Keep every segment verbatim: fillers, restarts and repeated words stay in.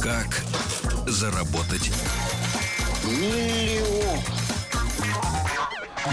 Как заработать миллион?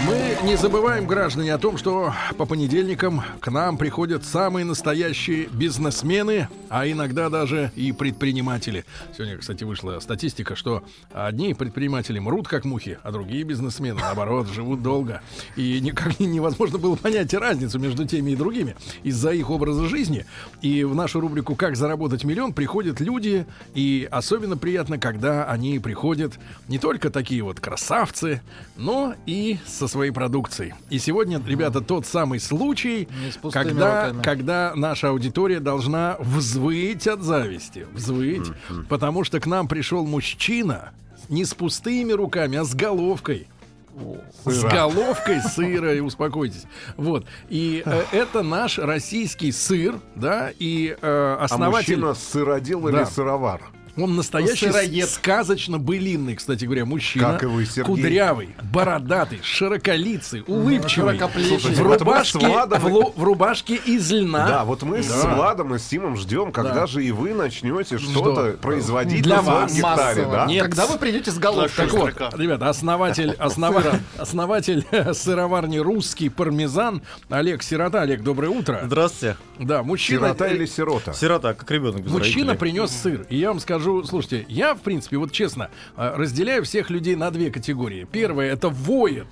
Мы не забываем, граждане, о том, что по понедельникам к нам приходят самые настоящие бизнесмены, а иногда даже и предприниматели. Сегодня, кстати, вышла статистика, что одни предприниматели мрут как мухи, а другие бизнесмены, наоборот, живут долго. И никак невозможно было понять разницу между теми и другими из-за их образа жизни. И в нашу рубрику «Как заработать миллион» приходят люди, и особенно приятно, когда они приходят не только такие вот красавцы, но и со своей продукцией. И сегодня, ребята, тот самый случай, когда, когда наша аудитория должна взвыть от зависти. Взвыть. Mm-hmm. Потому что к нам пришел мужчина не с пустыми руками, а с головкой. Сыра. С головкой сыра, и успокойтесь. Вот. И э, это наш российский сыр, да, и э, основатель... А мужчина сыродел или да. сыровар? Он настоящий, ну, сказочно-былинный, кстати говоря, мужчина. Как его, Сергей? Кудрявый, бородатый, широколицый, улыбчивый. Слушайте, в, рубашке, Владом... в, лу... в рубашке из льна. Да, вот мы да. с Владом и с Симом ждем, когда да. же и вы начнете что-то что? производить для на своем вас гектаре. Да? Нет. Когда вы придете с головкой. Так вот, ребята, основатель, основа... основатель сыроварни «Русский пармезан» Олег Сирота. Олег, доброе утро. Здравствуйте. Да, мужчина... Сирота или сирота? Сирота, как ребенок без родителей. Мужчина принес сыр. И я вам скажу, слушайте, я, в принципе, вот честно, разделяю всех людей на две категории. Первая — это воет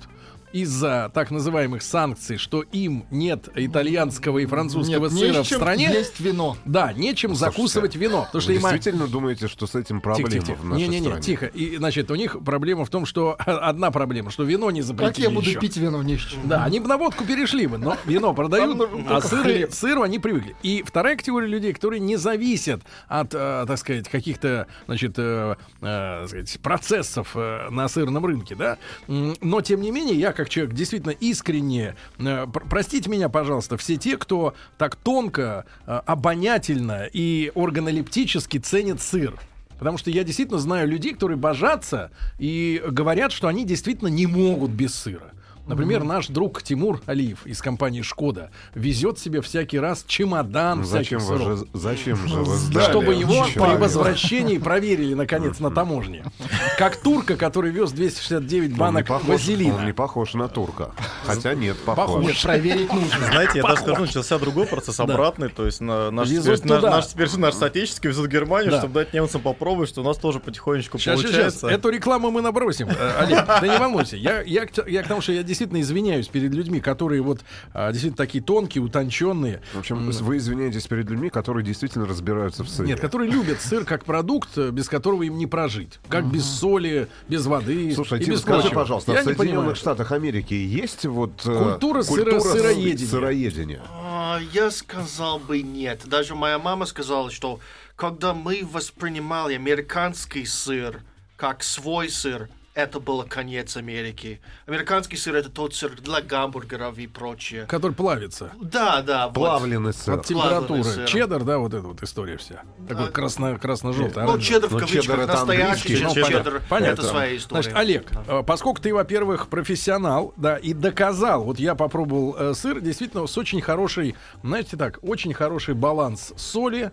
из-за так называемых санкций, что им нет итальянского и французского нет, сыра в стране. Есть вино. Да, нечем Слушайте, закусывать вино. Потому что действительно им... думаете, что с этим проблема тихо, тихо. в нашей не, не, не, стране? Тихо. И, значит, у них проблема в том, что одна проблема, что вино не запретили. Как я буду еще пить вино не с чем? Да, они бы на водку перешли бы, но вино продают, а сыры, сыру они привыкли. И вторая категория людей, которые не зависят от, так сказать, каких-то, значит, процессов на сырном рынке, да. Но тем не менее я как человек действительно искренне, э, простите меня, пожалуйста, все те, кто так тонко, э, обонятельно и органолептически ценит сыр. Потому что я действительно знаю людей, которые божатся и говорят, что они действительно не могут без сыра. Например, mm-hmm. наш друг Тимур Алиев из компании «Шкода» везет себе всякий раз чемодан ну, всяких сыров. Же, зачем же вы сдали? Чтобы его человек. при возвращении проверили, наконец, на таможне. Как турка, который вез двести шестьдесят девять банок похож, вазелина. Он не похож на турка. Хотя нет, похож. похож. Нет, проверить нужно. Знаете, я похож. даже скажу, начался другой процесс, обратный. Да. То есть на, наш, теперь, на, наш, теперь наш соотечественник везут в Германию, да. чтобы дать немцам попробовать, что у нас тоже потихонечку сейчас, получается. Сейчас. Эту рекламу мы набросим. Олег, да не волнуйся. Я, я, я к тому, что я действительно извиняюсь перед людьми, которые вот а, действительно такие тонкие, утонченные. В общем, вы извиняетесь перед людьми, которые действительно разбираются в сыре. Нет, которые любят сыр как продукт, без которого им не прожить. Как без соли, без воды. Слушай, Тим, скажи, пожалуйста, в Соединенных Штатах Америки есть вот культура сыроедения? Я сказал бы нет. Даже моя мама сказала, что когда мы воспринимали американский сыр как свой сыр, это был конец Америки. Американский сыр — это тот сыр для гамбургеров и прочее. Который плавится. Да, да. Плавленый вот. сыр. От температуры. Сыр. Чедор, да, вот эта вот история вся. Такой а, красно, красно-желтый. Ну, чедор в кавычках, настоящий чедор. Понятно. чедор. Понятно. Это своя история. Значит, Олег, да. поскольку ты, во-первых, профессионал, да, и доказал, вот я попробовал э, сыр, действительно, с очень хорошей, знаете так, очень хороший баланс соли,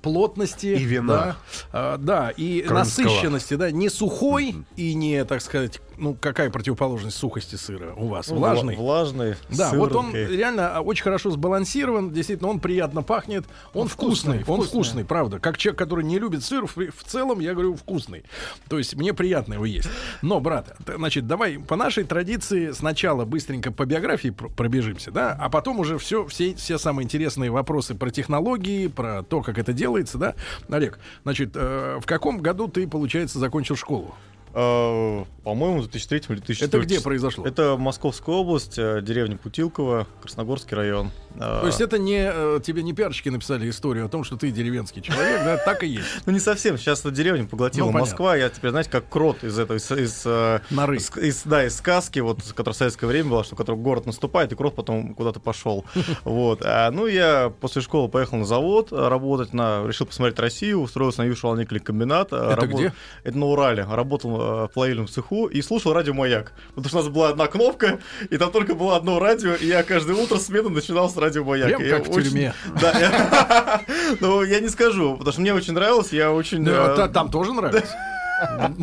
плотности и вина, да, а, да и крымского. насыщенности, да, не сухой mm-hmm. и не, так сказать, ну какая противоположность сухости сыра у вас, ну, влажный, влажный, да, сырный. Вот он реально очень хорошо сбалансирован, действительно, он приятно пахнет, он, он вкусный, вкусный, он вкусный. вкусный, правда, как человек, который не любит сыр, в, в целом я говорю вкусный, то есть мне приятно его есть. Но, брат, значит, давай по нашей традиции сначала быстренько по биографии пробежимся, да, а потом уже все, все, все самые интересные вопросы про технологии, про то, как это делать. Делается, да? Олег, значит, э, в каком году ты, получается, закончил школу? Э, по-моему, в две тысячи третьем или две тысячи четвёртом. Это где произошло? Это Московская область, деревня Путилково, Красногорский район. То есть это не тебе не пиарщики написали историю о том, что ты деревенский человек, да? Так и есть. Ну не совсем. Сейчас деревню поглотила Москва. Я теперь, знаете, как крот из этого, из да, из сказки, вот, которая в советское время была, что который город наступает, и крот потом куда-то пошел. Вот. Ну я после школы поехал на завод работать, на решил посмотреть Россию, устроился на Южный хлебокомбинат. Это где? Это на Урале. Работал в плавильном цеху и слушал радио Маяк, потому что у нас была одна кнопка, и там только было одно радио, и я каждое утро смену начинал с радио Маяк. Прям как я в очень... тюрьме. Да, ну, я не скажу, потому что мне очень нравилось, я очень... Там тоже нравилось?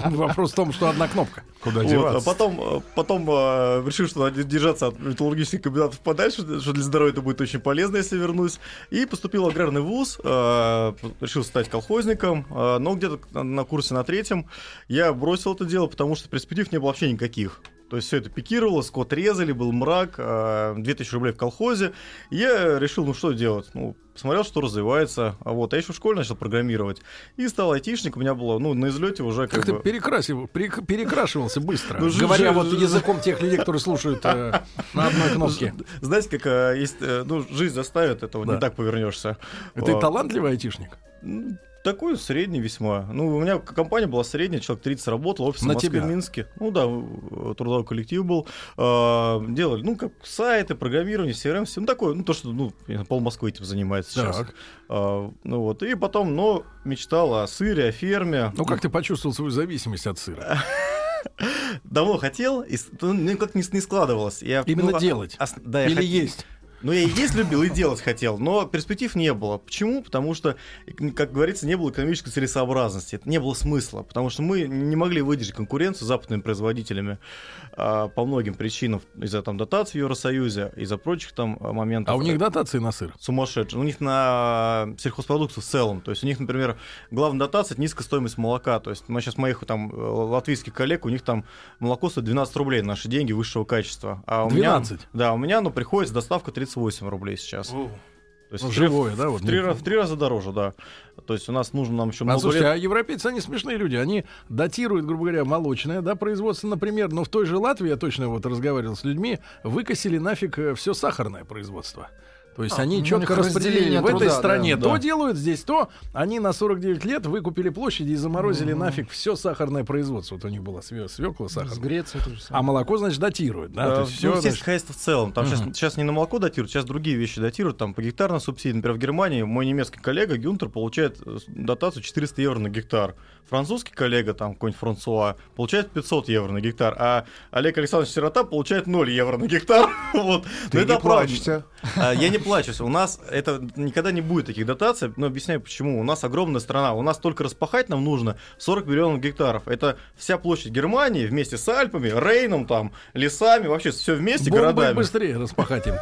Вопрос в том, что одна кнопка. Куда деваться? Вот, а потом, потом а, решил, что надо держаться от металлургических комбинатов подальше, что для здоровья это будет очень полезно, если вернусь. И поступил в аграрный вуз, а, решил стать колхозником, а, но где-то на, на курсе на третьем я бросил это дело, потому что перспектив не было вообще никаких. То есть все это пикировало, скот резали, был мрак, две тысячи рублей в колхозе. И я решил, ну что делать? Ну, посмотрел, что развивается. А вот я еще в школе начал программировать. И стал айтишник, у меня было, ну, на излете уже как, как бы... перекрасив... перекрашивался быстро, говоря вот языком тех людей, которые слушают на одной кнопке. Знаете, как есть... Ну, жизнь заставит, этого не так повернешься. Ты талантливый айтишник? Такой средний весьма. Ну, у меня компания была средняя, человек тридцать работал, офис в Москве, в Минске. Ну да, трудовой коллектив был. Э, делали, ну, как сайты, программирование, си ар эм, все. Ну, такое, ну, то, что, ну, пол Москвы этим занимается так. сейчас. Э, ну, вот. И потом, но мечтал о сыре, о ферме. Ну, как ты почувствовал свою зависимость от сыра? Давно хотел, и как не складывалось. Именно делать? Или есть? Ну, я и есть любил, и делать хотел, но перспектив не было. Почему? Потому что, как говорится, не было экономической целесообразности, не было смысла, потому что мы не могли выдержать конкуренцию с западными производителями а, по многим причинам, из-за там дотаций в Евросоюзе, из-за прочих там моментов. А у них дотации на сыр? Сумасшедшие. У них на сельхозпродукцию в целом. То есть у них, например, главная дотация — это низкая стоимость молока. То есть мы сейчас моих там латвийских коллег, у них там молоко стоит двенадцать рублей, наши деньги высшего качества. А у двенадцать? Меня, да, у меня, ну, приходится доставка тридцать восемь рублей сейчас. О, то есть ну, живое, в, да? Вот в, три, в три раза дороже, да. То есть у нас нужно нам еще а много слушайте, лет. А европейцы, они смешные люди. Они датируют, грубо говоря, молочное, да, производство, например. Но в той же Латвии, я точно вот разговаривал с людьми, выкосили нафиг все сахарное производство. То есть а, они четко распределили. В этой стране да, то да. делают, здесь то. Они на сорок девять лет выкупили площади и заморозили mm-hmm. нафиг все сахарное производство. Вот у них было свекла, сахар. С Греции тоже самое. А молоко, значит, датируют. Да? Да, то есть ну, все, значит... хозяйство в целом. Там mm-hmm. сейчас, сейчас не на молоко датируют, сейчас другие вещи датируют. Там по гектарной субсидии. Например, в Германии мой немецкий коллега Гюнтер получает дотацию четыреста евро на гектар. Французский коллега, там какой-нибудь Франсуа, получает пятьсот евро на гектар. А Олег Сирота получает ноль евро на гектар. Вот. Ты не плачешься. Я не плачусь. У нас это никогда не будет таких дотаций, но объясняю почему. У нас огромная страна. У нас только распахать нам нужно сорок миллионов гектаров. Это вся площадь Германии вместе с Альпами, Рейном, там, лесами, вообще все вместе, Бомбы городами. Быстрее распахать им.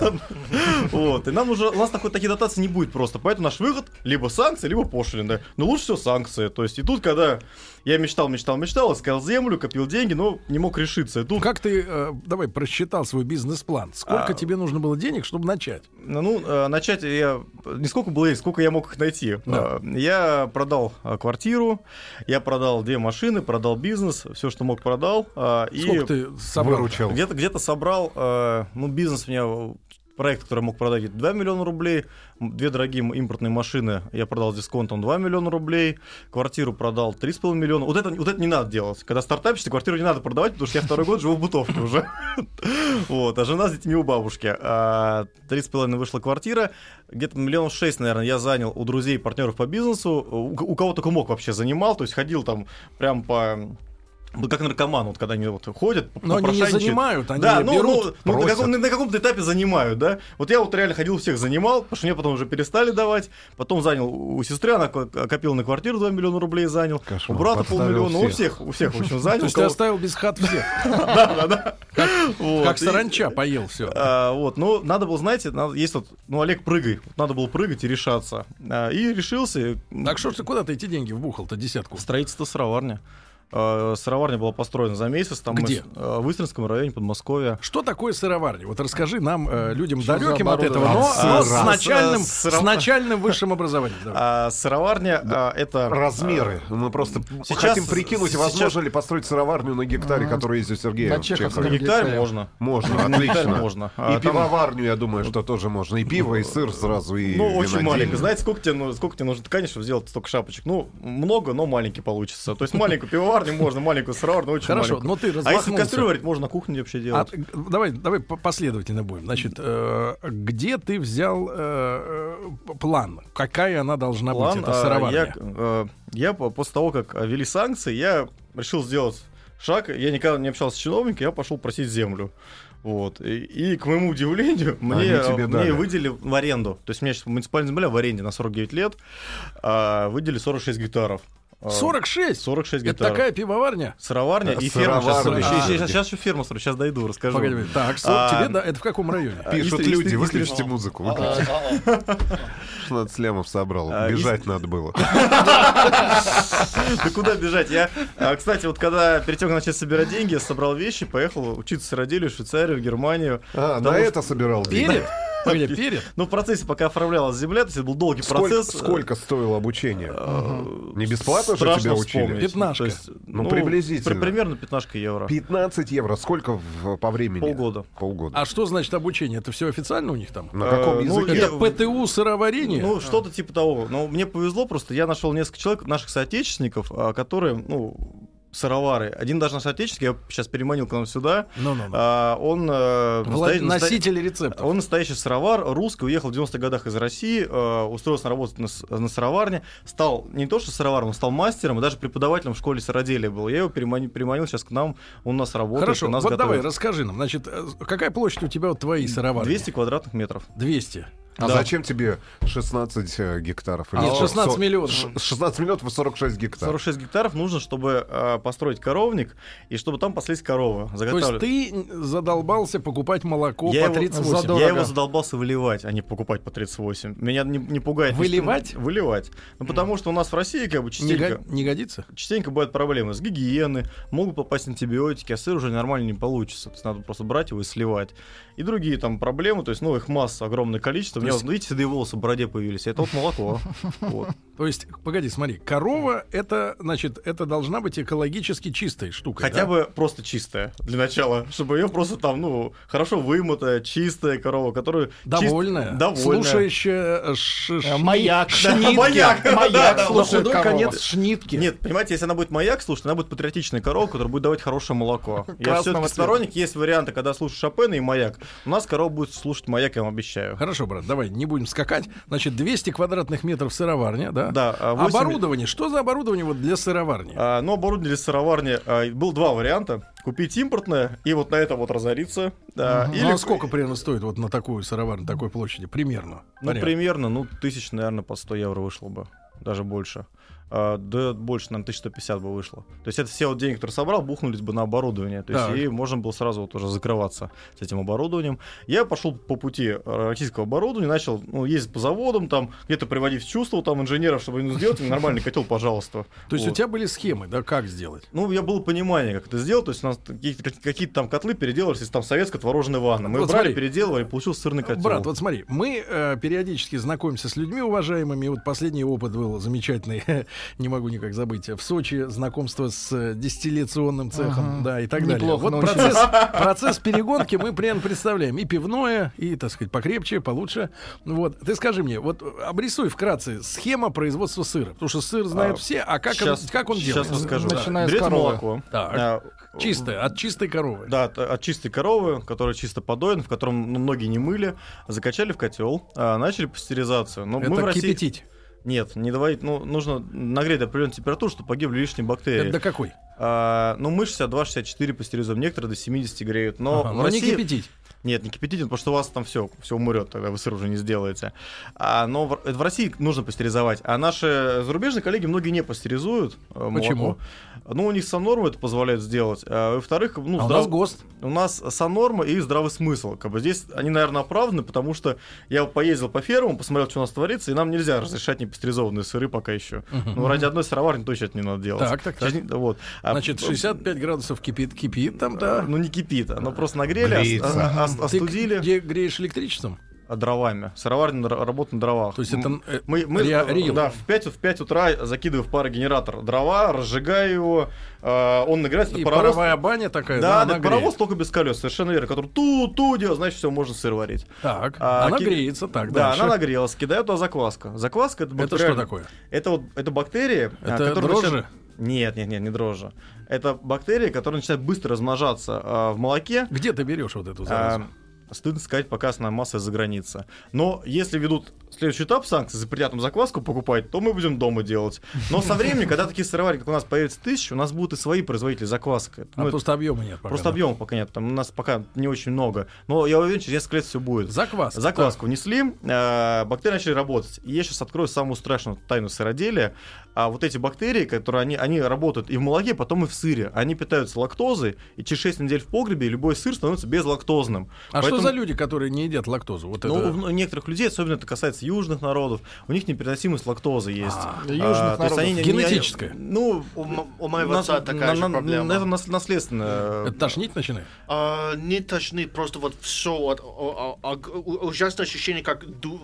Вот. И нам уже, у нас таких дотаций не будет просто. Поэтому наш выход либо санкции, либо пошлины. Но лучше всего санкции. То есть и тут, когда я мечтал, мечтал, мечтал, искал землю, копил деньги, но не мог решиться. И тут... Как ты, э, давай, просчитал свой бизнес-план? Сколько а... тебе нужно было денег, чтобы начать? Ну, э, начать я... Не сколько было денег, сколько я мог их найти. Да. Э, я продал э, квартиру, я продал две машины, продал бизнес, все, что мог, продал. Э, сколько и... ты собрал? Выручал? Где-то, где-то собрал, э, ну, бизнес у меня... Проект, который мог продать, два миллиона рублей. Две дорогие импортные машины я продал с дисконтом два миллиона рублей. Квартиру продал три с половиной миллиона. Вот это, вот это не надо делать. Когда стартапишь, квартиру не надо продавать, потому что я второй год живу в бытовке уже. А жена с детьми у бабушки. три с половиной вышла квартира. Где-то миллионов шесть, наверное, я занял у друзей, партнеров по бизнесу. У кого только мог вообще занимал. То есть ходил там прям по... Как наркоман, вот когда они вот ходят, но они не занимают, они да, ну, берут, ну, на, каком, на каком-то этапе занимают, да. Вот я вот реально ходил, всех занимал, потому что мне потом уже перестали давать. Потом занял у сестры, она копила на квартиру два миллиона рублей, занял. Кошмар, у брата полмиллиона, у всех, у всех, в общем, занял. То есть ты оставил без хат всех. Да, да, да. Как саранча поел все. Вот, ну, надо было, знаете, есть вот, ну, Олег, прыгай. Надо было прыгать и решаться. И решился. Так что ж ты куда-то эти деньги вбухал-то, десятку? Строительство сыроварни. Сыроварня была построена за месяц. Там Где? Мы, в Истринском районе Подмосковья. Что такое сыроварня? Вот расскажи нам, людям что далеким от этого, но, но с, начальным, Сыров... с начальным высшим образованием. А, сыроварня да. — это... Размеры. Мы просто сейчас хотим прикинуть, сейчас... возможно ли построить сыроварню на гектаре, ага. который есть у Сергея. На Чеховском гектаре можно. Можно, отлично. И пивоварню, я думаю, что тоже можно. И пиво, и сыр сразу, и винодельню. Ну, очень маленько. Знаете, сколько тебе нужно ткани, чтобы сделать столько шапочек? Ну, много, но маленький получится. То есть маленькую пивоварню можно, маленькую сыроварню, очень хорошо, маленькую. Но ты размахнулся. А если в кастрюле варить, можно на кухне вообще делать. А, давай, давай последовательно будем. Значит, э, где ты взял э, план? Какая она должна план, быть, эта сыроварня? Я, я после того, как ввели санкции, я решил сделать шаг. Я никогда не общался с чиновником, я пошел просить землю. Вот. И, и, к моему удивлению, мне, мне выделили в аренду. То есть у меня сейчас муниципальная земля в аренде на сорок девять лет. А, выделили сорок шесть гектаров. сорок шесть? сорок шесть гектаров. Это такая пивоварня? Сыроварня и ферма. Сейчас еще ферма строит, сейчас дойду, расскажу. Погоди, так, тебе, да, это в каком районе? Пишут люди, выключите музыку, выключите. шестнадцать лямов собрал, бежать надо было. Да куда бежать? Я, кстати, вот когда, перед тем, как начать собирать деньги, я собрал вещи, поехал учиться сыроделию в Швейцарию, в Германию. А, на это собирал? Перед? Перед. Ну, в процессе, пока оформлялась земля, то есть это был долгий сколько, процесс. Сколько стоило обучение? Uh-huh. Не бесплатно же тебя учили? Пятнашка. Есть, ну, ну, приблизительно. При, примерно пятнашка евро. пятнадцать евро. Сколько в, по времени? Полгода. Полгода. А что значит обучение? Это все официально у них там? На каком uh, языке? Это ПТУ сыроварение? Ну, что-то типа того. Но мне повезло просто. Я нашел несколько человек, наших соотечественников, которые, ну... сыровары. Один даже наш отечественник, я сейчас переманил к нам сюда. No, no, no. А, он Влад... настоя... носитель рецептов. Он настоящий сыровар, русский, уехал в девяностых годах из России, э, устроился на работу на, на сыроварне, стал не то что сыроваром, он стал мастером и даже преподавателем в школе сыроделия был. Я его переманил, переманил сейчас к нам, он у нас работает. Хорошо, нас вот готовит. Давай, расскажи нам, значит, какая площадь у тебя вот твоей сыроварни? двести квадратных метров. двести. А да. зачем тебе шестнадцать гектаров? Или нет, шестнадцать миллионов. шестнадцать миллионов и сорок шесть гектаров. сорок шесть гектаров нужно, чтобы э, построить коровник и чтобы там паслись коровы. Заготавлив... То есть ты задолбался покупать молоко я по тридцать восемь? Его, я его задолбался выливать, а не покупать по тридцать восемь. Меня не, не пугает. Выливать? Что, выливать. Ну, потому что у нас в России как бы частенько... Не, не годится? Частенько бывают проблемы с гигиеной, могут попасть антибиотики, а сыр уже нормально не получится. То есть надо просто брать его и сливать. И другие там проблемы, то есть ну, их масса, огромное количество. У меня, есть... видите, седые волосы в бороде появились. Это вот молоко. Вот. То есть, погоди, смотри, корова, это, значит, это должна быть экологически чистая штука. Хотя да? бы просто чистая, для начала. Чтобы ее просто там, ну, хорошо вымытая, чистая корова, которая... Довольная. Чист... Довольная. Слушающая ш... маяк. Шнитки. Маяк. Маяк слушает корова. Нет, шнитки. Нет, понимаете, если она будет маяк слушать, она будет патриотичная корова, которая будет давать хорошее молоко. Я все-таки сторонник. Есть варианты, когда слушаешь Шопена и маяк. У нас корова будет слушать маяк, я вам обещаю. Хорошо, брат, давай, не будем скакать. Значит, двести квадратных метров сыроварня, да? Да. восемь... Оборудование. Что за оборудование вот для сыроварни? А, ну, оборудование для сыроварни а, был два варианта. Купить импортное и вот на это вот разориться. А, угу. или... Ну, а сколько примерно стоит вот на такую сыроварню, такой площади? Примерно. Ну, Порядок. примерно, ну, тысяч, наверное, по сто евро вышло бы. Даже больше. Uh, да больше, наверное, тысяча сто пятьдесят бы вышло. То есть это все вот деньги, которые собрал, бухнулись бы на оборудование. То есть и можно было сразу вот уже закрываться с этим оборудованием. Я пошел по пути российского оборудования, начал ну, ездить по заводам, там где-то приводить в чувство там, инженеров, чтобы ну, сделать нормальный котел, пожалуйста. То есть у тебя были схемы, да, как сделать? Ну, у меня было понимание, как это сделать. То есть у нас какие-то там котлы переделывались, если там советская творожная ванна. Мы брали, переделывали, получился сырный котел. Брат, вот смотри, мы периодически знакомимся с людьми уважаемыми. И вот последний опыт был замечательный. Не могу никак забыть. В Сочи знакомство с дистилляционным цехом, ага, да, и так далее. Вот процесс, процесс перегонки мы прямо представляем. И пивное, и, так сказать, покрепче, получше. Вот. Ты скажи мне, вот обрисуй вкратце схема производства сыра. Потому что сыр знают а, все, а как, сейчас, он, как он делает? Сейчас расскажу. Начиная да. с молоко. Да. А, чистое, от чистой коровы. Да, от, от чистой коровы, которая чисто подоена, в котором многие не мыли, закачали в котел, а, начали пастеризацию. Но это мы в России... кипятить. Нет, не доводить, ну, нужно нагреть до определенной температуры, чтобы погибли лишние бактерии. Это до какой? А, ну, мы шестьдесят два шестьдесят четыре пастеризуем, некоторые до семидесяти греют. Но, ага, но России... не кипятить. Нет, не кипятить, потому что у вас там все, все умрет, тогда вы сыр уже не сделаете. А, но в, в России нужно пастеризовать. А наши зарубежные коллеги многие не пастеризуют э, молоко. Почему? Ну, у них саннормы это позволяют сделать. А, во-вторых, ну, а здрав... у нас ГОСТ. У нас саннорма и здравый смысл. Как бы здесь они, наверное, оправданы, потому что я поездил по фермам, посмотрел, что у нас творится, и нам нельзя разрешать непастеризованные сыры пока еще. Uh-huh. Ну, ради одной сыроварни точно это не надо делать. Так, так, так. Вот. Значит, шестьдесят пять градусов кипит, кипит там, да? Ну, не кипит, оно просто нагрели, остудили. Ты греешь электричеством? Дровами. Сыроварня работа на дровах. То есть это мы, мы, ри- да, в, пять, в пять утра закидываю в парогенератор дрова, разжигаю его, э, он нагревается. И паровоз... паровая баня такая, да? Да, паровоз только без колес, совершенно верно, который ту-ту делает, значит, все, можно сыр варить. Так, а, она ки... греется, так, да. Да, она нагрелась, кидаю туда закваска. Закваска — это бактерия. Это что такое? Это, вот, это бактерии, это которые... Дрожжи? Начинают... Нет, нет, нет, не дрожжи. Это бактерии, которые начинают быстро размножаться а, в молоке. Где ты берешь вот эту заразу? А, Стыдно сказать, пока основная масса из-за границы. Но если ведут следующий этап санкций, запретят нам закваску покупать, то мы будем дома делать. Но со временем, когда такие сыроварни, как у нас, появятся тысячи, у нас будут и свои производители закваски. А ну, просто объема нет пока. Просто да. объема пока нет. Там у нас пока не очень много. Но я уверен, через несколько лет все будет. Закваска. Закваску внесли, э, бактерии начали работать. И я сейчас открою самую страшную тайну сыроделия. А вот эти бактерии, которые они, они работают и в молоке, потом и в сыре. Они питаются лактозой, и через шесть недель в погребе любой сыр становится безлактозным. А поэтому... что за люди, которые не едят лактозу? Вот ну, это... У некоторых людей, особенно это касается южных народов, у них непереносимость лактозы есть. А, южных а, народов. Они, генетическая? Они, ну, у, у моего отца такая на, же проблема. На, на, на, наследственная. Это тошнить начинает? А, не тошнит, просто вот все. Вот, а, а, ужасное ощущение, как ду...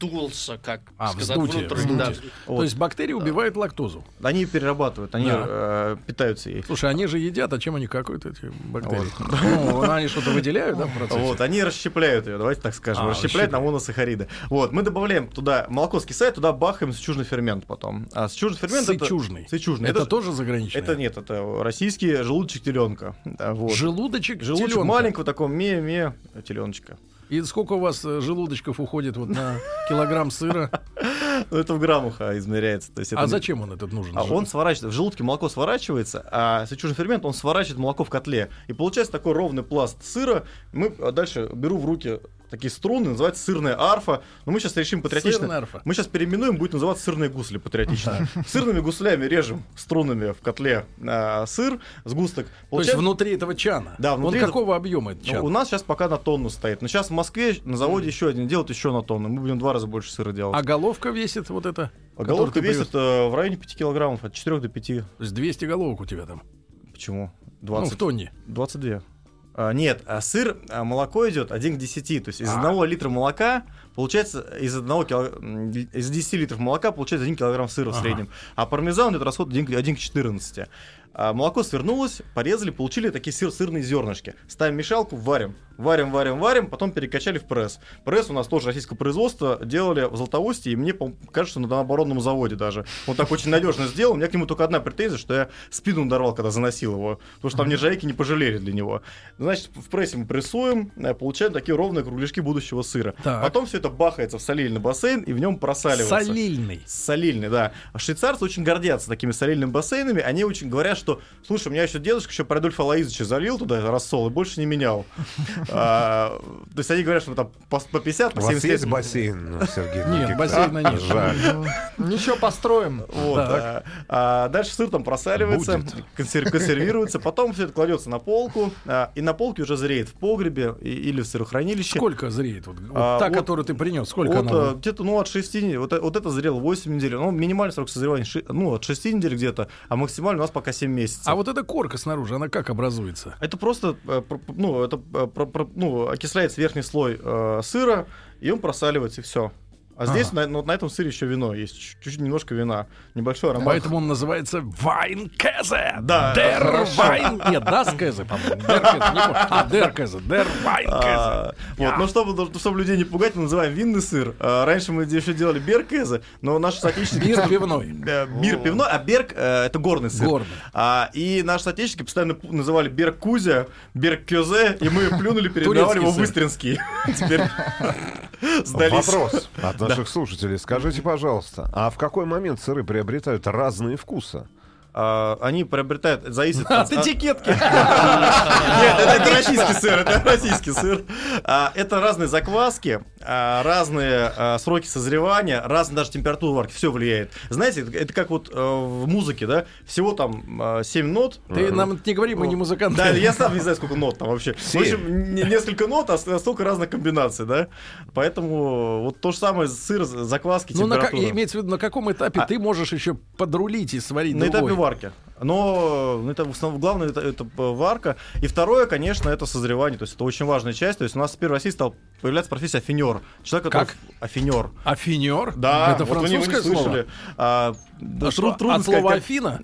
дулся, как а, сказать, вздутие, вздутие. Да. Вот. То есть бактерии убивают да. лактозу. Они перерабатывают, они да. э, питаются ей. Слушай, они же едят, а чем они какают, эти бактерии? Вот. Ну, они что-то выделяют, да, в процессе? Вот, они расщепляют ее, давайте так скажем. А, расщепляют на моносахариды. Вот, мы добавляем туда молоко скисает, туда бахаем сычужный фермент потом. А сычужный фермент... Сычужный. Сычужный. Это, это тоже заграничное? Это нет, это российский желудочек теленка. Вот. Желудочек теленка? Желудочек маленького такого ме-ме теленочка. И сколько у вас желудочков уходит вот на килограмм сыра? Ну, это в граммах измеряется. То есть это... А зачем он этот нужен? А он сворачивается. В желудке молоко сворачивается, а сычужный фермент, он сворачивает молоко в котле. И получается такой ровный пласт сыра. Мы дальше беру в руки такие струны, называется сырная арфа. Но мы сейчас решим патриотично. Мы сейчас переименуем, будет называться сырные гусли патриотично. Сырными гуслями режем струнами в котле э, сыр, сгусток. Получается... То есть внутри этого чана? Да, внутри. Он какого это... объема этот чан? Ну, у нас сейчас пока на тонну стоит. Но сейчас в Москве на заводе mm. еще один делают, еще на тонну. Мы будем в два раза больше сыра делать. А головка весит вот эта? А головка весит э, в районе пяти килограммов, от четырёх до пяти. То есть двести головок у тебя там? Почему? двадцать. Ну, в тонне. двадцать две. Uh, нет, а сыр, а молоко идет один к десяти. То есть из одного uh-huh. литра молока получается из одного кило... из десяти литров молока получается один килограмм сыра uh-huh. в среднем. А пармезан идет расход один к четырнадцати. А молоко свернулось, порезали, получили такие сыр, сырные зернышки. Ставим мешалку, варим. Варим, варим, варим, потом перекачали в пресс. Пресс у нас тоже российского производства, делали в Златоусте, и мне кажется, на оборонном заводе даже. Он так очень надежно сделал. У меня к нему только одна претензия, что я спину надорвал, когда заносил его, потому что там нержавейки не пожалели для него. Значит, в прессе мы прессуем, получаем такие ровные кругляшки будущего сыра. Так. Потом все это бахается в солильный бассейн, и в нем просаливается. Солильный? Солильный, да. Швейцарцы очень гордятся такими солильными бассейнами, они очень говорят, что, слушай, у меня еще дедушка еще про Адольфа Лаизыча залил туда рассол и больше не менял. А, то есть они говорят, что там по, по пятьдесят, по семьдесят. У вас есть бассейн, Сергей? Нет, бассейна нет. Жаль. Ничего, построим. Вот, а, а дальше сыр там просаливается, консер- консервируется, потом все это кладется на полку, а, и на полке уже зреет в погребе и, или в сырохранилище. Сколько зреет? Вот, вот а, та, вот, которую ты принес, сколько вот, она? Где-то ну, от шести недель. Вот, вот это зрело восемь недель. Ну, минимальный срок созревания ши, ну, от шести недель где-то, а максимально у нас пока семь месяцев. А вот эта корка снаружи, она как образуется? Это просто, ну, это ну, окисляется верхний слой э, сыра, и он просаливается, и все. А ага. здесь на, на этом сыре еще вино есть. Чуть-чуть немножко вина. Небольшой аромат. Поэтому он называется Вайнкезе. Да. Der Wein... Нет, das Käse, по-моему. Der Käse, не может. А, Der Käse. Der Wein Käse. Вот, но чтобы, чтобы людей не пугать, мы называем винный сыр. А, раньше мы еще делали Бергкезе, но наши соотечественники... Бир пивной. Бир пивной, а Берг э, — это горный сыр. Горный. А, и наши соотечественники постоянно называли Бергкузе, Бергкезе, и мы плюнули, передавали его в Истринский. Теперь сдались. Вопрос от наших да. слушателей. Скажите, пожалуйста, а в какой момент сыры приобретают разные вкусы? А, они приобретают... Зависит от этикетки. Нет, это российский сыр. Это российский сыр. Это разные закваски, разные сроки созревания, разные даже температуры варки. Все влияет. Знаете, это как вот в музыке, да? Всего там семь нот. Ты нам не говори, мы не музыканты. Да, я сам не знаю, сколько нот там вообще. В общем, несколько нот, а столько разных комбинаций, да? Поэтому вот то же самое сыр, закваски, температура. Имеется в виду, на каком этапе ты можешь еще подрулить и сварить другой? На этапе варки. Но это в основном главное, это, это варка. И второе, конечно, это созревание. То есть это очень важная часть. То есть у нас теперь в России стал появляться профессия афинер. Человек, который... Как? Афинер. Афинер? Да. Это вот французское слово? А, да, труд, от слова «афина»?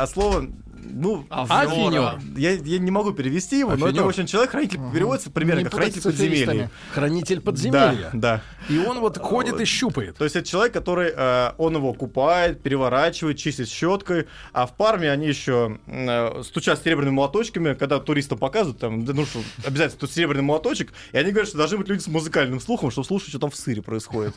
От слова... Ну, афинер. Я, я не могу перевести его, афинер. Но это, в общем, человек, хранитель, угу. переводится примерно как хранитель подземелья. Хранитель подземелья. Да, да. И он вот ходит и щупает. То есть это человек, который, он его купает, переворачивает, чистит щеткой, а в Парме они еще стучат серебряными молоточками, когда туристам показывают, там, ну что, обязательно тут серебряный молоточек, и они говорят, что должны быть люди с музыкальным слухом, чтобы слушать, что там в сыре происходит.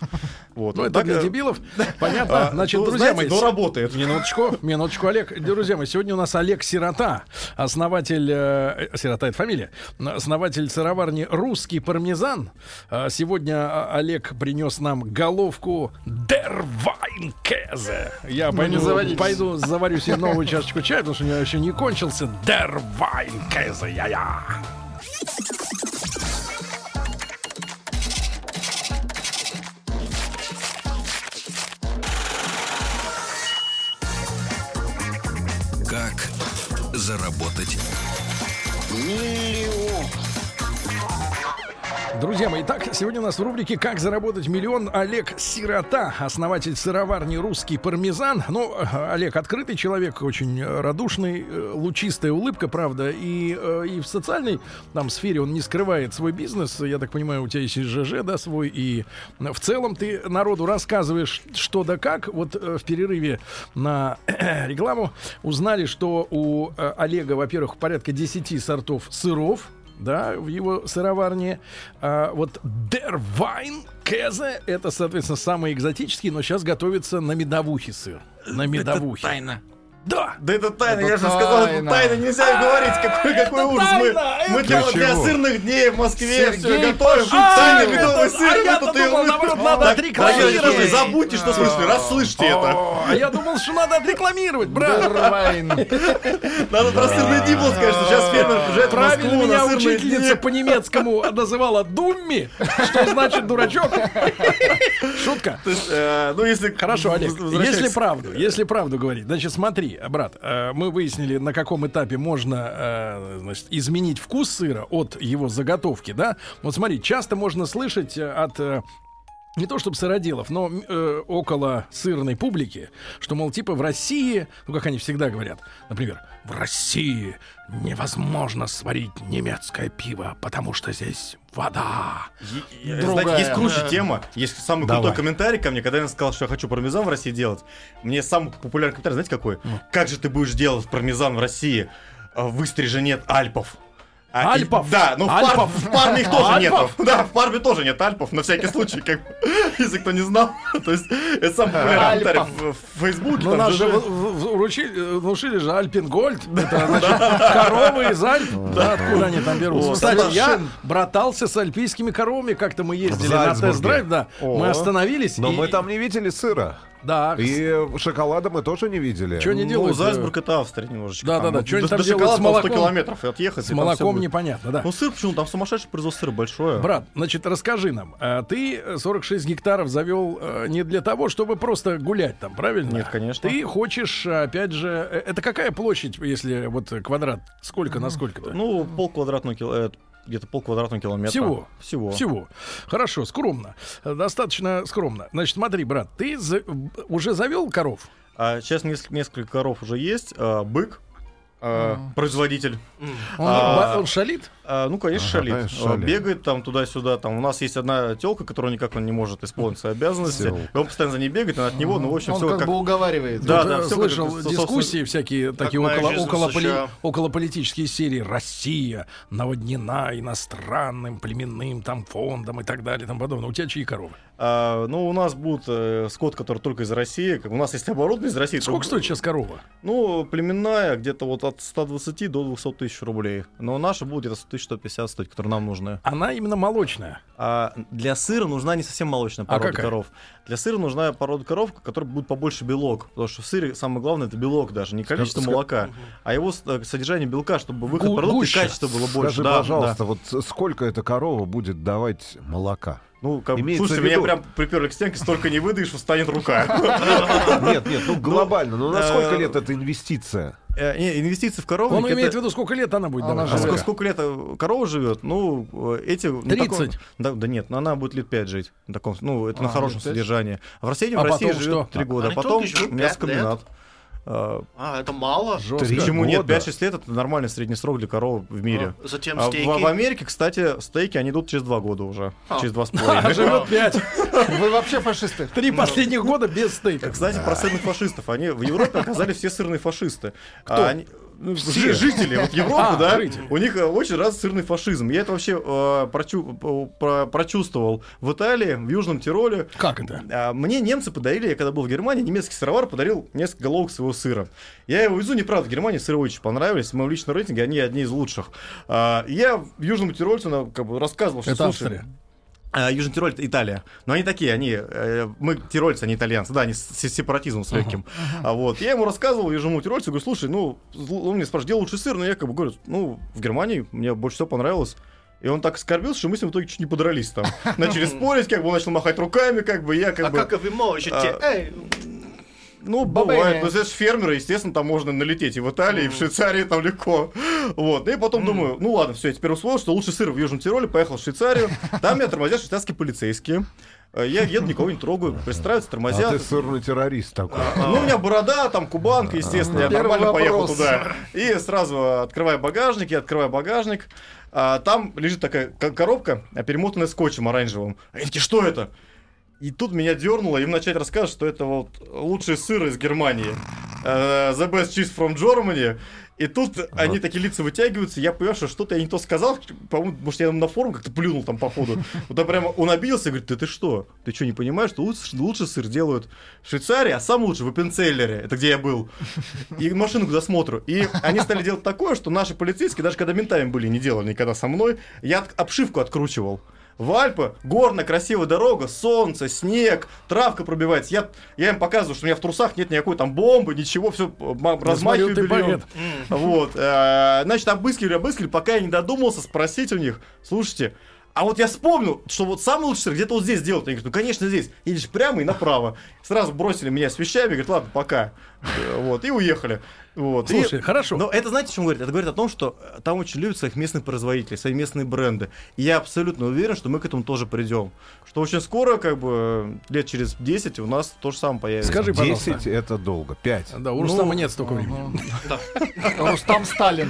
Вот. Ну, это так, для дебилов. Понятно. Значит, ну, друзья знаете, мои... Но работает. Минуточку, минуточку, Олег. Друзья мои, сегодня у нас Олег Сирота, основатель... Э, Сирота — это фамилия. Основатель сыроварни «Русский пармезан». Э, сегодня Олег принес нам головку Der Wein Käse. Я пойду, ну, пойду заварю себе новую чашечку чая, потому что у меня еще не кончился. Der Wein Käse. Я-я. Как заработать миллион? Друзья мои, итак, сегодня у нас в рубрике «Как заработать миллион» Олег Сирота, основатель сыроварни «Русский пармезан». Ну, Олег открытый человек, очень радушный, лучистая улыбка, правда, и, и в социальной там сфере он не скрывает свой бизнес. Я так понимаю, у тебя есть и ЖЖ, да, свой, и в целом ты народу рассказываешь что да как. Вот в перерыве на рекламу узнали, что у Олега, во-первых, порядка десяти сортов сыров, да, в его сыроварне. А, вот Der Wein Käse — это, соответственно, самый экзотический, но сейчас готовится на медовухе сыр. На медовухе. Это тайна. Да! Да это тайна, это я тайна. же сказал, это тайна, нельзя говорить, какой, какой ужас. Тайна, мы мы для, для сырных дней в Москве Сергей, все готовим, тайна медовый сыр. А я-то думал, наоборот, надо отрекламировать. Забудьте, что слышали, расслышьте это. А я думал, что надо отрекламировать, брат. Надо про сырные дни было сказать, что сейчас фермер приезжает в Москву. Правильно меня учительница по-немецкому называла «думми», что значит «дурачок». Шутка. Ну, если... Хорошо, Олег, если правду, если правду говорить, значит, смотри. Брат, мы выяснили, на каком этапе можно, значит, изменить вкус сыра от его заготовки, да? Вот смотри, часто можно слышать от... не то чтобы сыроделов, но э, около сырной публики, что, мол, типа в России, ну, как они всегда говорят, например, в России невозможно сварить немецкое пиво, потому что здесь вода. Е- Знаете, есть круче тема, есть самый Давай. крутой комментарий ко мне, когда я сказал, что я хочу пармезан в России делать. Мне самый популярный комментарий, знаете, какой? Mm. Как же ты будешь делать пармезан в России? В Истре же нет Альпов. А, Альпов? И, да, но Альпов. В, пар, в Парме их тоже Альпов? нету. Да, в Парме тоже нет Альпов, на всякий случай, как, если кто не знал. То есть это самый популярный комментарий в, в Фейсбуке. Ну, нас же внушили же Альпингольд. Это значит коровы из Альп. Да, откуда они там берутся. Кстати, я братался с альпийскими коровами. Как-то мы ездили на тест-драйв, да. Мы остановились. Но мы там не видели сыра. Да. И шоколада мы тоже не видели. Что не делают? Ну, Зальцбург — это Австрия немножечко. Да, да, да. Что они там делают с молоком? сто километров отъехать. С молоком непонятно, да. Ну, сыр почему? Там сумасшедший производство сыра большое. Брат, значит, расскажи нам. Ты сорок шесть гектаров завел не для того, чтобы просто гулять там, правильно? Нет, конечно. Ты хочешь, опять же... Это какая площадь, если вот квадрат? Сколько на сколько-то? Ну, полквадратного километра. Где-то полквадратного километра. Всего. Всего. Всего. Хорошо, скромно. Достаточно скромно. Значит, смотри, брат, ты за... уже завел коров? А, сейчас несколько, несколько коров уже есть. А, бык. А, mm. Производитель. Mm. Он, а, он шалит? А, ну, конечно, ага, шалит. Конечно, шалит. Бегает там туда-сюда. Там. У нас есть одна тёлка, которая никак он не может исполнить свои обязанности. И он постоянно за ней бегает, она от него. Mm. Ну, в общем, он все как, как бы уговаривает. Да, да, слышал как-то... дискуссии всякие такие около, около поли... околополитические серии. Россия наводнена иностранным племенным там фондом и так далее. Там подобное. У тебя чьи коровы? А, ну, у нас будет э, скот, который только из России. У нас есть оборудование из России. Сколько то... стоит сейчас корова? Ну, племенная где-то вот от ста двадцати до двухсот тысяч рублей. Но наша будет где-то сто тысяч сто пятьдесят стоить, которая нам нужна. Она именно молочная. А для сыра нужна не совсем молочная порода а коров. Для сыра нужна порода коров, которая будет побольше белок. Потому что в сыре самое главное — это белок даже. Не количество Скажи, молока, угу. а его содержание белка, чтобы выход Гу- продукта и качество было больше. Скажи, да, пожалуйста, да. вот сколько эта корова будет давать молока? Ну, как, слушай, меня прям приперли к стенке, столько не выдаешь, устанет рука. Нет, нет, ну глобально. Ну, на сколько лет эта инвестиция? Не, инвестиции в корову. Он имеет это... в виду, сколько лет она будет. Она а сколько, сколько лет корова живет? Ну, эти... тридцать. Ну, таком... да, да нет, но она будет лет пять жить. На таком... Ну, это а, на хорошем содержании. А в России, а в России живет три года. А потом мясокомбинат. А, а, это мало? Жестко. Почему нет? пять-шесть лет — это нормальный средний срок для коров в мире. А, затем а стейки. В, в Америке, кстати, стейки, они идут через два года уже. А. Через два с половиной. Живет пять. Вы вообще фашисты. Три последних года без стейка. Кстати, про сырных фашистов. Они в Европе оказались все сырные фашисты. Кто? Все жители вот Европы, а, да, жители. У них очень раз сырный фашизм. Я это вообще э, прочу, про, прочувствовал в Италии, в Южном Тироле. Как это? Мне немцы подарили, я когда был в Германии, немецкий сыровар подарил несколько головок своего сыра. Я его везу, неправда, в Германии сыры очень понравились. В моем личном рейтинге они одни из лучших. Я в Южном Тирольце как бы рассказывал, что... Это Австрия. Южный Тироль — это Италия. Но они такие, они... Мы тирольцы, они итальянцы. Да, они с сепаратизмом с легким. Uh-huh. Uh-huh. Вот. Я ему рассказывал, южному тирольцу, говорю, слушай, ну... Он мне спрашивает, где лучший сыр? Ну, я как бы говорю, ну, в Германии мне больше всего понравилось. И он так оскорбился, что мы с ним в итоге чуть не подрались там. Начали спорить, как бы он начал махать руками, как бы я как бы... А как вино еще те... Ну, бывает. Но здесь фермеры, естественно, там можно налететь и в Италии, и в Швейцарии там легко. Вот. И потом думаю, ну ладно, все, я теперь усвоил, что лучший сыр в Южном Тироле, поехал в Швейцарию. Там меня тормозят швейцарские полицейские. Я еду, никого не трогаю, пристраиваются, тормозят. А ты сырный террорист такой. Ну, у меня борода, там кубанка, естественно, я нормально поехал туда. И сразу открываю багажник, я открываю багажник. Там лежит такая коробка, перемотанная скотчем оранжевым. Они такие, что это? И тут меня дернуло им начать рассказывать, что это вот лучшие сыры из Германии. Uh, the best cheese from Germany. И тут вот они такие лица вытягиваются. Я понял, что что-то я не то сказал. По-моему, может, я на форум как-то плюнул там по ходу. Вот там прямо он обиделся и говорит, ты, ты что? Ты что, не понимаешь, что лучше, лучше сыр делают в Швейцарии, а сам лучше в Эппенцеллере. Это где я был. И машину куда смотрю. И они стали делать такое, что наши полицейские, даже когда ментами были, не делали никогда со мной. Я от, обшивку откручивал. В Альпы горная красивая дорога, солнце, снег, травка пробивается. Я, я им показываю, что у меня в трусах нет никакой там бомбы, ничего, все размахиваю бельем. Вот. Значит, обыскивали, обыскивали, пока я не додумался спросить у них, слушайте, а вот я вспомнил, что вот самый лучший сыр где-то вот здесь делают. Они говорят, ну, конечно, здесь. Едешь прямо и направо. Сразу бросили меня с вещами, говорят, ладно, пока. Вот, и уехали. Вот. Слушай, и... хорошо. Но это, знаете, о чем говорит? Это говорит о том, что там очень любят своих местных производителей, свои местные бренды. И я абсолютно уверен, что мы к этому тоже придем. Что очень скоро, как бы, лет через десять у нас то же самое появится. Скажи, пожалуйста. десять это долго, пять. Да, у Рустама ну... нет столько времени. Рустам Сталин.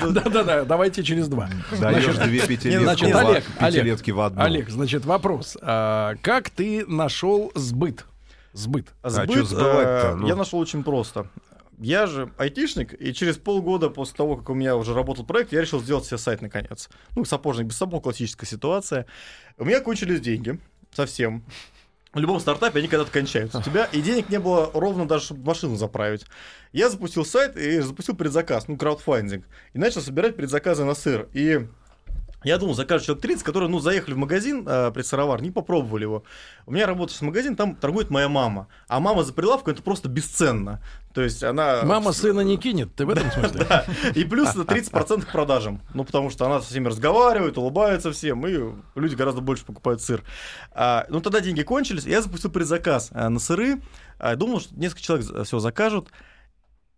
Да-да-да, давайте через два. Даешь две пятилетки в одну. Олег, значит, вопрос. Как ты нашел сбыт? Сбыт. Сбыт я нашел очень просто. Я же айтишник, и через полгода после того, как у меня уже работал проект, я решил сделать себе сайт наконец. Ну, сапожник без сапог, классическая ситуация. У меня кончились деньги. Совсем. В любом стартапе они когда-то кончаются. У тебя и денег не было ровно даже, чтобы машину заправить. Я запустил сайт и запустил предзаказ, ну, краудфандинг. И начал собирать предзаказы на сыр. И я думал, закажут человек тридцать, которые, ну, заехали в магазин, э, предсыровар, не попробовали его. У меня работает в магазин, там торгует моя мама. А мама за прилавком — это просто бесценно. То есть она... Мама сына не кинет, ты в этом смысле? Да, и плюс это тридцать процентов к продажам. Ну, потому что она со всеми разговаривает, улыбается всем, и люди гораздо больше покупают сыр. А, ну, тогда деньги кончились, я запустил предзаказ на сыры. А, думал, что несколько человек все закажут.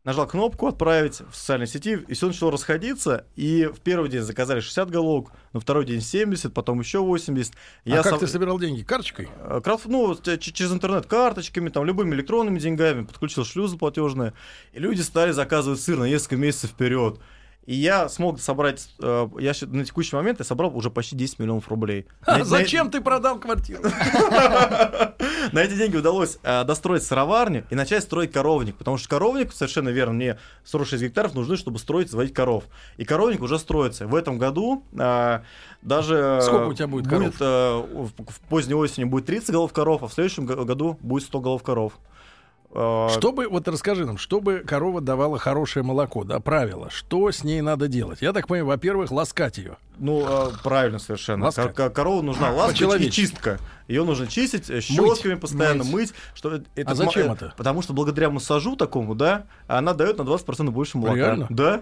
Нажал кнопку «Отправить» в социальной сети, и все начало расходиться. И в первый день заказали шестьдесят головок, на второй день семьдесят, потом еще восемьдесят. Я а как сам... ты собирал деньги? Карточкой? Крафт... Ну, через интернет, карточками, там, любыми электронными деньгами. Подключил шлюзы платежные. И люди стали заказывать сыр на несколько месяцев вперед. И я смог собрать, я на текущий момент я собрал уже почти десять миллионов рублей. А на, зачем на... ты продал квартиру? На эти деньги удалось достроить сыроварню и начать строить коровник. Потому что коровник, совершенно верно, мне сорок шесть гектаров нужны, чтобы строить, заводить коров. И коровник уже строится. В этом году даже... Сколько у тебя будет коров? В поздней осени будет тридцать голов коров, а в следующем году будет сто голов коров. Чтобы, вот расскажи нам, чтобы корова давала хорошее молоко, да, правило, что с ней надо делать? Я так понимаю, во-первых, ласкать ее. Ну, правильно совершенно. Кор- корова нужна ласка и чистка. Ее нужно чистить, щетками мыть, постоянно мыть. мыть что это а зачем м- это? Потому что благодаря массажу такому, да, она дает на двадцать процентов больше молока. Реально? Да.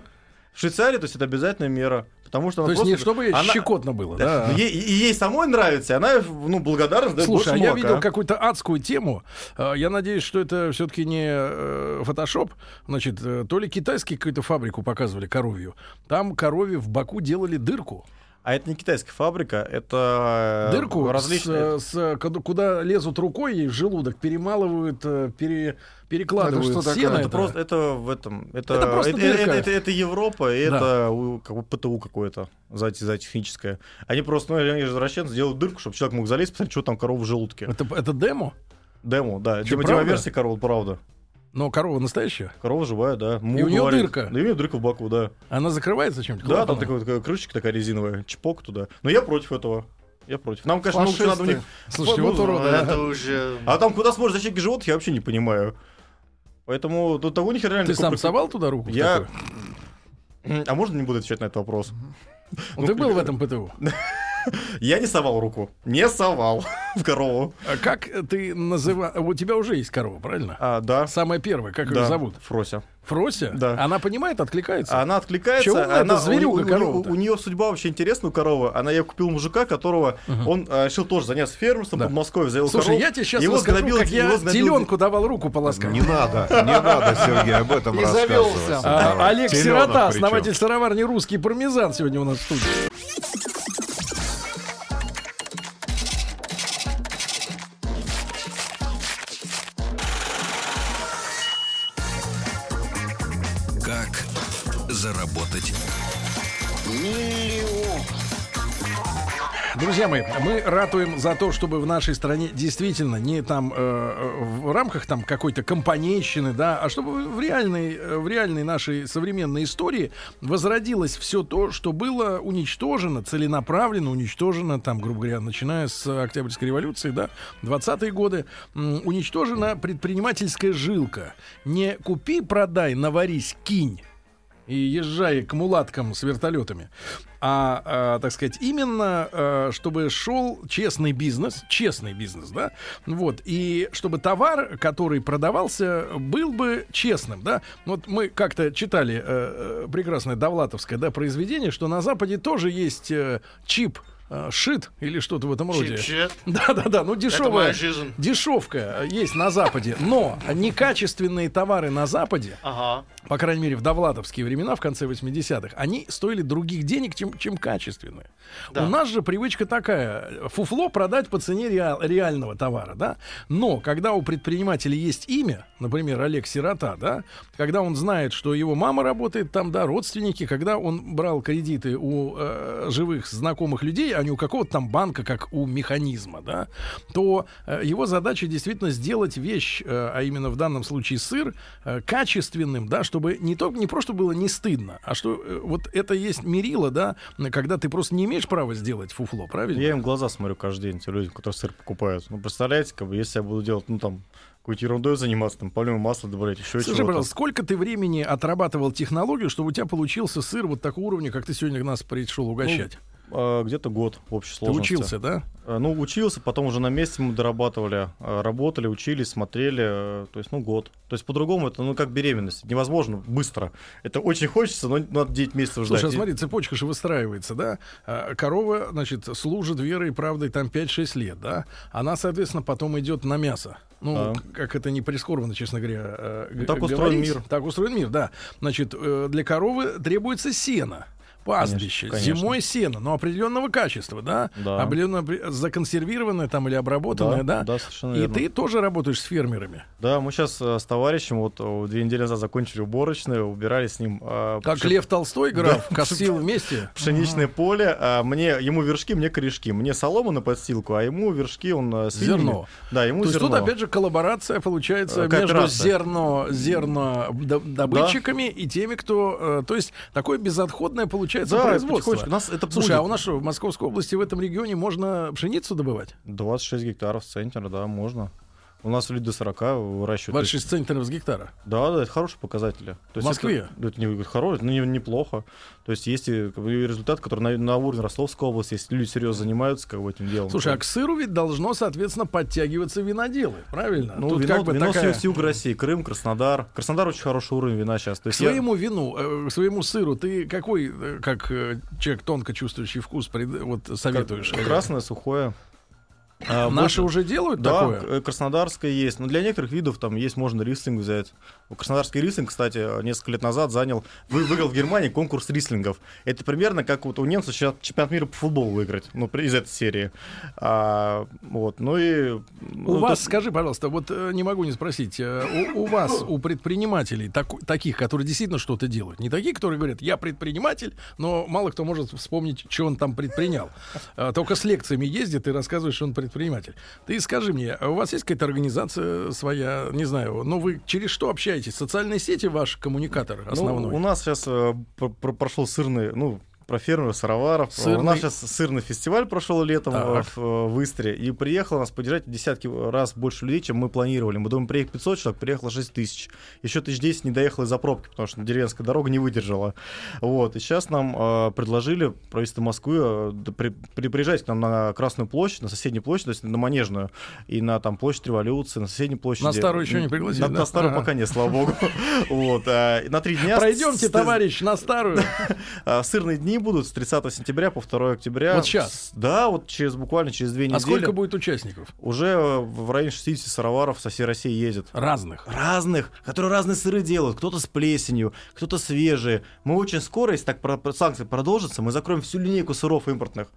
В Швейцарии, то есть, это обязательная мера. Потому что она то есть просто... не чтобы ей она... щекотно было, да? да. Е- ей самой нравится, и она, ну, благодарна. Слушай, а я видел какую-то адскую тему. Я надеюсь, что это все-таки не фотошоп. Значит, то ли китайский какую-то фабрику показывали коровью. Там коровью в боку делали дырку. А это не китайская фабрика, это... Дырку, различные... с, с, куда лезут рукой, ей в желудок перемалывают, пере, перекладывают это что сено. Это, это просто, это в этом... Это, это, просто это, это, это, это Европа, и да. это у, как бы ПТУ какое-то за, за техническое. Они просто, ну, они извращенцы, делают дырку, чтобы человек мог залезть, посмотреть, что там корова в желудке. Это, это демо? Демо, да. Демо, демоверсия корова, правда. Но корова настоящая? Корова живая, да. Му и у нее дырка? Да, и у нее дырка в боку, да. Она закрывается чем-то? Да, там такая, такая крышечка такая резиновая, чпок туда. Но я против этого. Я против. Нам, конечно, лучше надо у них... Слушайте, вот уроды. Это уже... А там куда сможешь защитить животных, я вообще не понимаю. Поэтому до того них реально... Ты сам совал туда руку? Я... А можно не буду отвечать на этот вопрос? Ты был в этом ПТУ? Я не совал руку. Не совал в корову. А как ты называешь... У тебя уже есть корова, правильно? А, да. Самая первая. Как да. ее зовут? Фрося. Фрося? Да. Она понимает, откликается? Она откликается. Чего она, она зверюга, корова? У, у, у нее судьба вообще интересная у коровы. Она, я купил мужика, которого... Угу. Он а, решил тоже заняться фермерством, да. в Подмосковье взял коров. Слушай, я тебе сейчас его расскажу, сгнобил, как его я сгнобил... теленку давал руку полоскать. Не надо, не надо, Сергей, об этом рассказывать. И завелся. Олег Сирота, основатель сыроварни «Русский пармезан», сегодня у нас в студии. Заработать миллион. Друзья мои, мы ратуем за то, чтобы в нашей стране действительно не там э, в рамках там какой-то компанейщины, да, а чтобы в реальной, в реальной нашей современной истории возродилось все то, что было уничтожено, целенаправленно уничтожено, там, грубо говоря, начиная с Октябрьской революции, да, двадцатые годы, м- уничтожена предпринимательская жилка. Не купи, продай, наварись, кинь. И езжай к мулаткам с вертолетами. А, а, так сказать, именно а, чтобы шел честный бизнес, честный бизнес, да, вот, и чтобы товар, который продавался, был бы честным, да. Вот мы как-то читали а, прекрасное довлатовское, да, произведение, что на Западе тоже есть а, чип. Шит или что-то в этом роде. Чип-чит. Да-да-да, ну дешевая, дешевка есть на Западе. Но некачественные товары на Западе, ага. по крайней мере в довлатовские времена, в конце восьмидесятых, они стоили других денег, чем, чем качественные. Да. У нас же привычка такая. Фуфло продать по цене реаль, реального товара, да? Но когда у предпринимателя есть имя, например, Олег Сирота, да? Когда он знает, что его мама работает там, да, родственники, когда он брал кредиты у э, живых знакомых людей, а не у какого-то там банка, как у механизма, да, то э, его задача действительно сделать вещь, э, а именно в данном случае сыр, э, качественным, да, чтобы не только не просто было не стыдно, а что э, вот это есть мерило, да, когда ты просто не имеешь права сделать фуфло, правильно? Я им в глаза смотрю каждый день, те люди, которые сыр покупают. Ну, представляете, как бы, если я буду делать, ну, там, какой-то ерундой заниматься, там, полное масло добавлять, еще чего-то. Слушай, пожалуйста, сколько ты времени отрабатывал технологию, чтобы у тебя получился сыр вот такого уровня, как ты сегодня нас пришел угощать? Ну, где-то год в общей сложности. Ты учился, да? Ну, учился, потом уже на месте мы дорабатывали, работали, учились, смотрели, то есть, ну, год. То есть, по-другому это, ну, как беременность, невозможно быстро. Это очень хочется, но надо девять месяцев ждать. Слушай, а смотри, цепочка же выстраивается, да? Корова, значит, служит верой и правдой там пять-шесть лет, да? Она, соответственно, потом идет на мясо. Ну, а. как это не прискорбно, честно говоря, ну, так говорить. устроен мир. Так устроен мир, да. Значит, для коровы требуется сено. Пастбище, конечно, зимой конечно. сено, но определенного качества, да? да. Определенно законсервированное там или обработанное, да? да? да и верно. Ты тоже работаешь с фермерами. Да, мы сейчас э, с товарищем, вот две недели назад закончили уборочную, убирали с ним... Э, как пшен... Лев Толстой, граф, да. косил вместе. Пшеничное ага. поле, а мне, ему вершки, мне корешки. Мне солома на подстилку, а ему вершки, он... Э, зерно. Да, ему То зерно. То есть тут, опять же, коллаборация получается между зерно, зернодобытчиками да. и теми, кто... Э, то есть такое безотходное получается. Да, производство. У нас это Слушай, будет. А у нас что, в Московской области, в этом регионе можно пшеницу добывать? двадцать шесть гектаров с центнера, да, можно. У нас люди до сорока выращивают. Больше шесть центнеров с гектара. Да, да, это хорошие показатели. То в Москве? Это, это не хорошее, но неплохо. То есть есть и результат, который на, на уровне Ростовской области, если люди серьезно занимаются как бы, этим делом. Слушай, а к сыру ведь должно, соответственно, подтягиваться виноделы, правильно? Ну, тут вино, как бы вино такая... с юга России, Крым, Краснодар. Краснодар очень хороший уровень вина сейчас. То есть к я... своему вину, к своему сыру ты какой, как человек тонко чувствующий вкус, вот, советуешь? Как, красное, сухое. А, наши больше... уже делают да, такое? Да, краснодарское есть. Но для некоторых видов там есть, можно рислинг взять. Краснодарский рислинг, кстати, несколько лет назад занял, выиграл в Германии конкурс рислингов. Это примерно как вот у немцев сейчас чемпионат мира по футболу выиграть, ну, из этой серии. А, вот, ну и... У ну, вас, тут... скажи, пожалуйста, вот не могу не спросить, у, у вас, у предпринимателей, так, таких, которые действительно что-то делают, не такие, которые говорят, я предприниматель, но мало кто может вспомнить, что он там предпринял. Только с лекциями ездит и рассказывает, что он предприниматель. Предприниматель. Ты скажи мне, у вас есть какая-то организация своя, не знаю, но вы через что общаетесь? Социальные сети ваш коммуникатор основной? Ну, у нас сейчас э, прошел сырный, ну, про фермеров, сыроваров. Сырный... У нас сейчас сырный фестиваль прошел летом так. в, в Истре, и приехало нас поддержать в десятки раз больше людей, чем мы планировали. Мы думали, приехать пятьсот человек, приехало шесть тысяч. Еще тысяч десять не доехало из-за пробки, потому что деревенская дорога не выдержала. Вот. И сейчас нам э, предложили правительство Москвы э, при, при, приезжать к нам на Красную площадь, на соседнюю площадь, то есть на Манежную, и на там, площадь Революции, на соседней площади. На старую еще не пригласили? На, да? на старую ага. пока нет, слава богу. На три дня... Пройдемте, товарищ, на старую. Сырные дни будут с тридцатого сентября по второго октября. Вот сейчас? Да, вот через, буквально через две недели. А сколько будет участников? Уже в районе шестидесяти сыроваров со всей России ездят. Разных? Разных, которые разные сыры делают. Кто-то с плесенью, кто-то свежие. Мы очень скоро, если так про- про- санкции продолжатся, мы закроем всю линейку сыров импортных.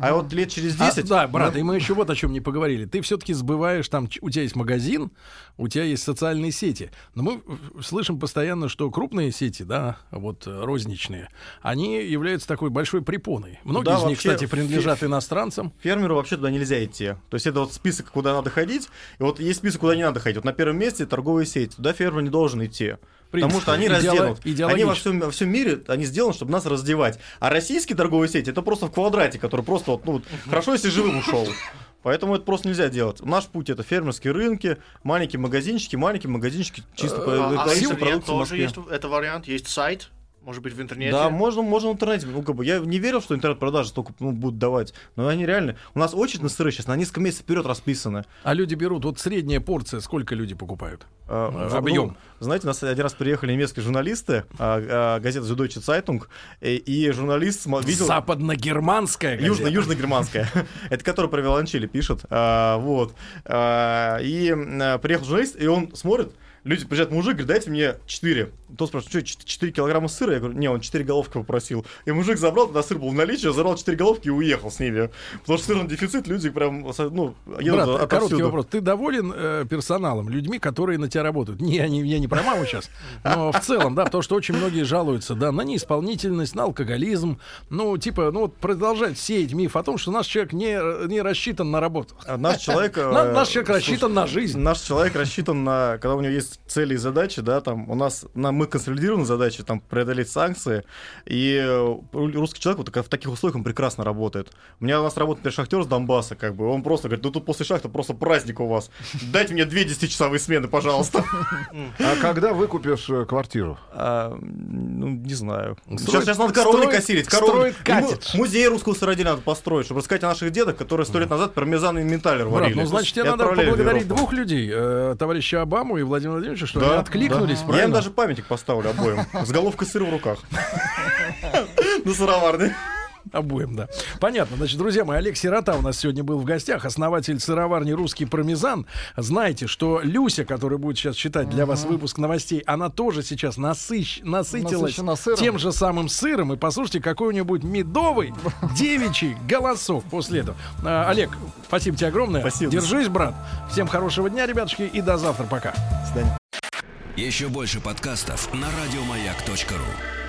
А вот лет через десять... А, да, брат, да. И мы еще вот о чем не поговорили. Ты все-таки сбываешь, там, у тебя есть магазин, у тебя есть социальные сети. Но мы слышим постоянно, что крупные сети, да, вот розничные, они являются такой большой препоной. Многие да, из них, вообще, кстати, принадлежат фер... иностранцам. Фермеру вообще туда нельзя идти. То есть это вот список, куда надо ходить, и вот есть список, куда не надо ходить. Вот на первом месте торговые сети, туда фермер не должен идти. Потому что они Идеолог... разделают. Они во всем, во всем мире они сделаны, чтобы нас раздевать. А российские торговые сети это просто в квадрате, который просто вот, ну, вот, хорошо, если живым ушел. Поэтому это просто нельзя делать. Наш путь — это фермерские рынки, маленькие магазинчики, маленькие магазинчики чисто по продукции в Москве. Это вариант, есть сайт. Может быть, в интернете? Да, можно, можно в интернете. Ну, как бы, я не верил, что интернет-продажи столько ну, будут давать. Но они реально... У нас очередь на сыры сейчас на несколько месяцев вперед расписаны. А люди берут... Вот средняя порция, сколько люди покупают? А, объем. Ну, знаете, у нас один раз приехали немецкие журналисты, а, а, газета «Süddeutsche Zeitung», и, и журналист видел... Западно-германская газета. Южно, южно-германская. Это которая про виолончели пишет. Вот. И приехал журналист, и он смотрит, люди приезжают, мужик, говорит, дайте мне четыре. Тот спрашивает, что, четыре килограмма сыра? Я говорю, не, он четыре головки попросил. И мужик забрал, тогда сыр был в наличии, забрал четыре головки и уехал с ними. Потому что сырный дефицит, люди прям, ну, едут отовсюду. Брат, короткий вопрос. Ты доволен э, персоналом, людьми, которые на тебя работают? Не, я не, я не про маму сейчас, но в целом, да, потому что очень многие жалуются, да, на неисполнительность, на алкоголизм. Ну, типа, ну, вот продолжать сеять миф о том, что наш человек не, не рассчитан на работу. Наш человек... Наш человек рассчитан на жизнь. Наш человек рассчитан на... Когда у него есть цели и задачи, да, там у нас на, мы консолидируем задачи, там преодолеть санкции, и русский человек вот в таких условиях он прекрасно работает. У меня у нас работает например, шахтер с Донбасса, как бы, он просто говорит, ну тут после шахты просто праздник у вас, дайте мне две десятичасовые смены, пожалуйста. А когда выкупишь квартиру? Ну, не знаю. Сейчас надо коровник осилить. Строит коттедж. Музей русского сыроделия надо построить, чтобы рассказать о наших дедах, которые сто лет назад пармезан и минталер варили. Ну, значит, тебе надо поблагодарить двух людей, товарища Обаму и Владимира Владимировича, что да, они откликнулись, да. Правильно? Я им даже памятник поставлю обоим. С головкой сыра в руках. На сыроварне. Обоим, да. Понятно. Значит, друзья мои, Олег Сирота у нас сегодня был в гостях, основатель сыроварни «Русский пармезан». Знаете, что Люся, которая будет сейчас читать для вас выпуск новостей, она тоже сейчас насыщ... насытилась тем же самым сыром. И послушайте, какой у нее будет медовый девичий голосок после этого. А, Олег, спасибо тебе огромное. Спасибо. Держись, брат. Всем хорошего дня, ребятушки, и до завтра. Пока. До свидания. Еще больше подкастов на радиомаяк точка ру.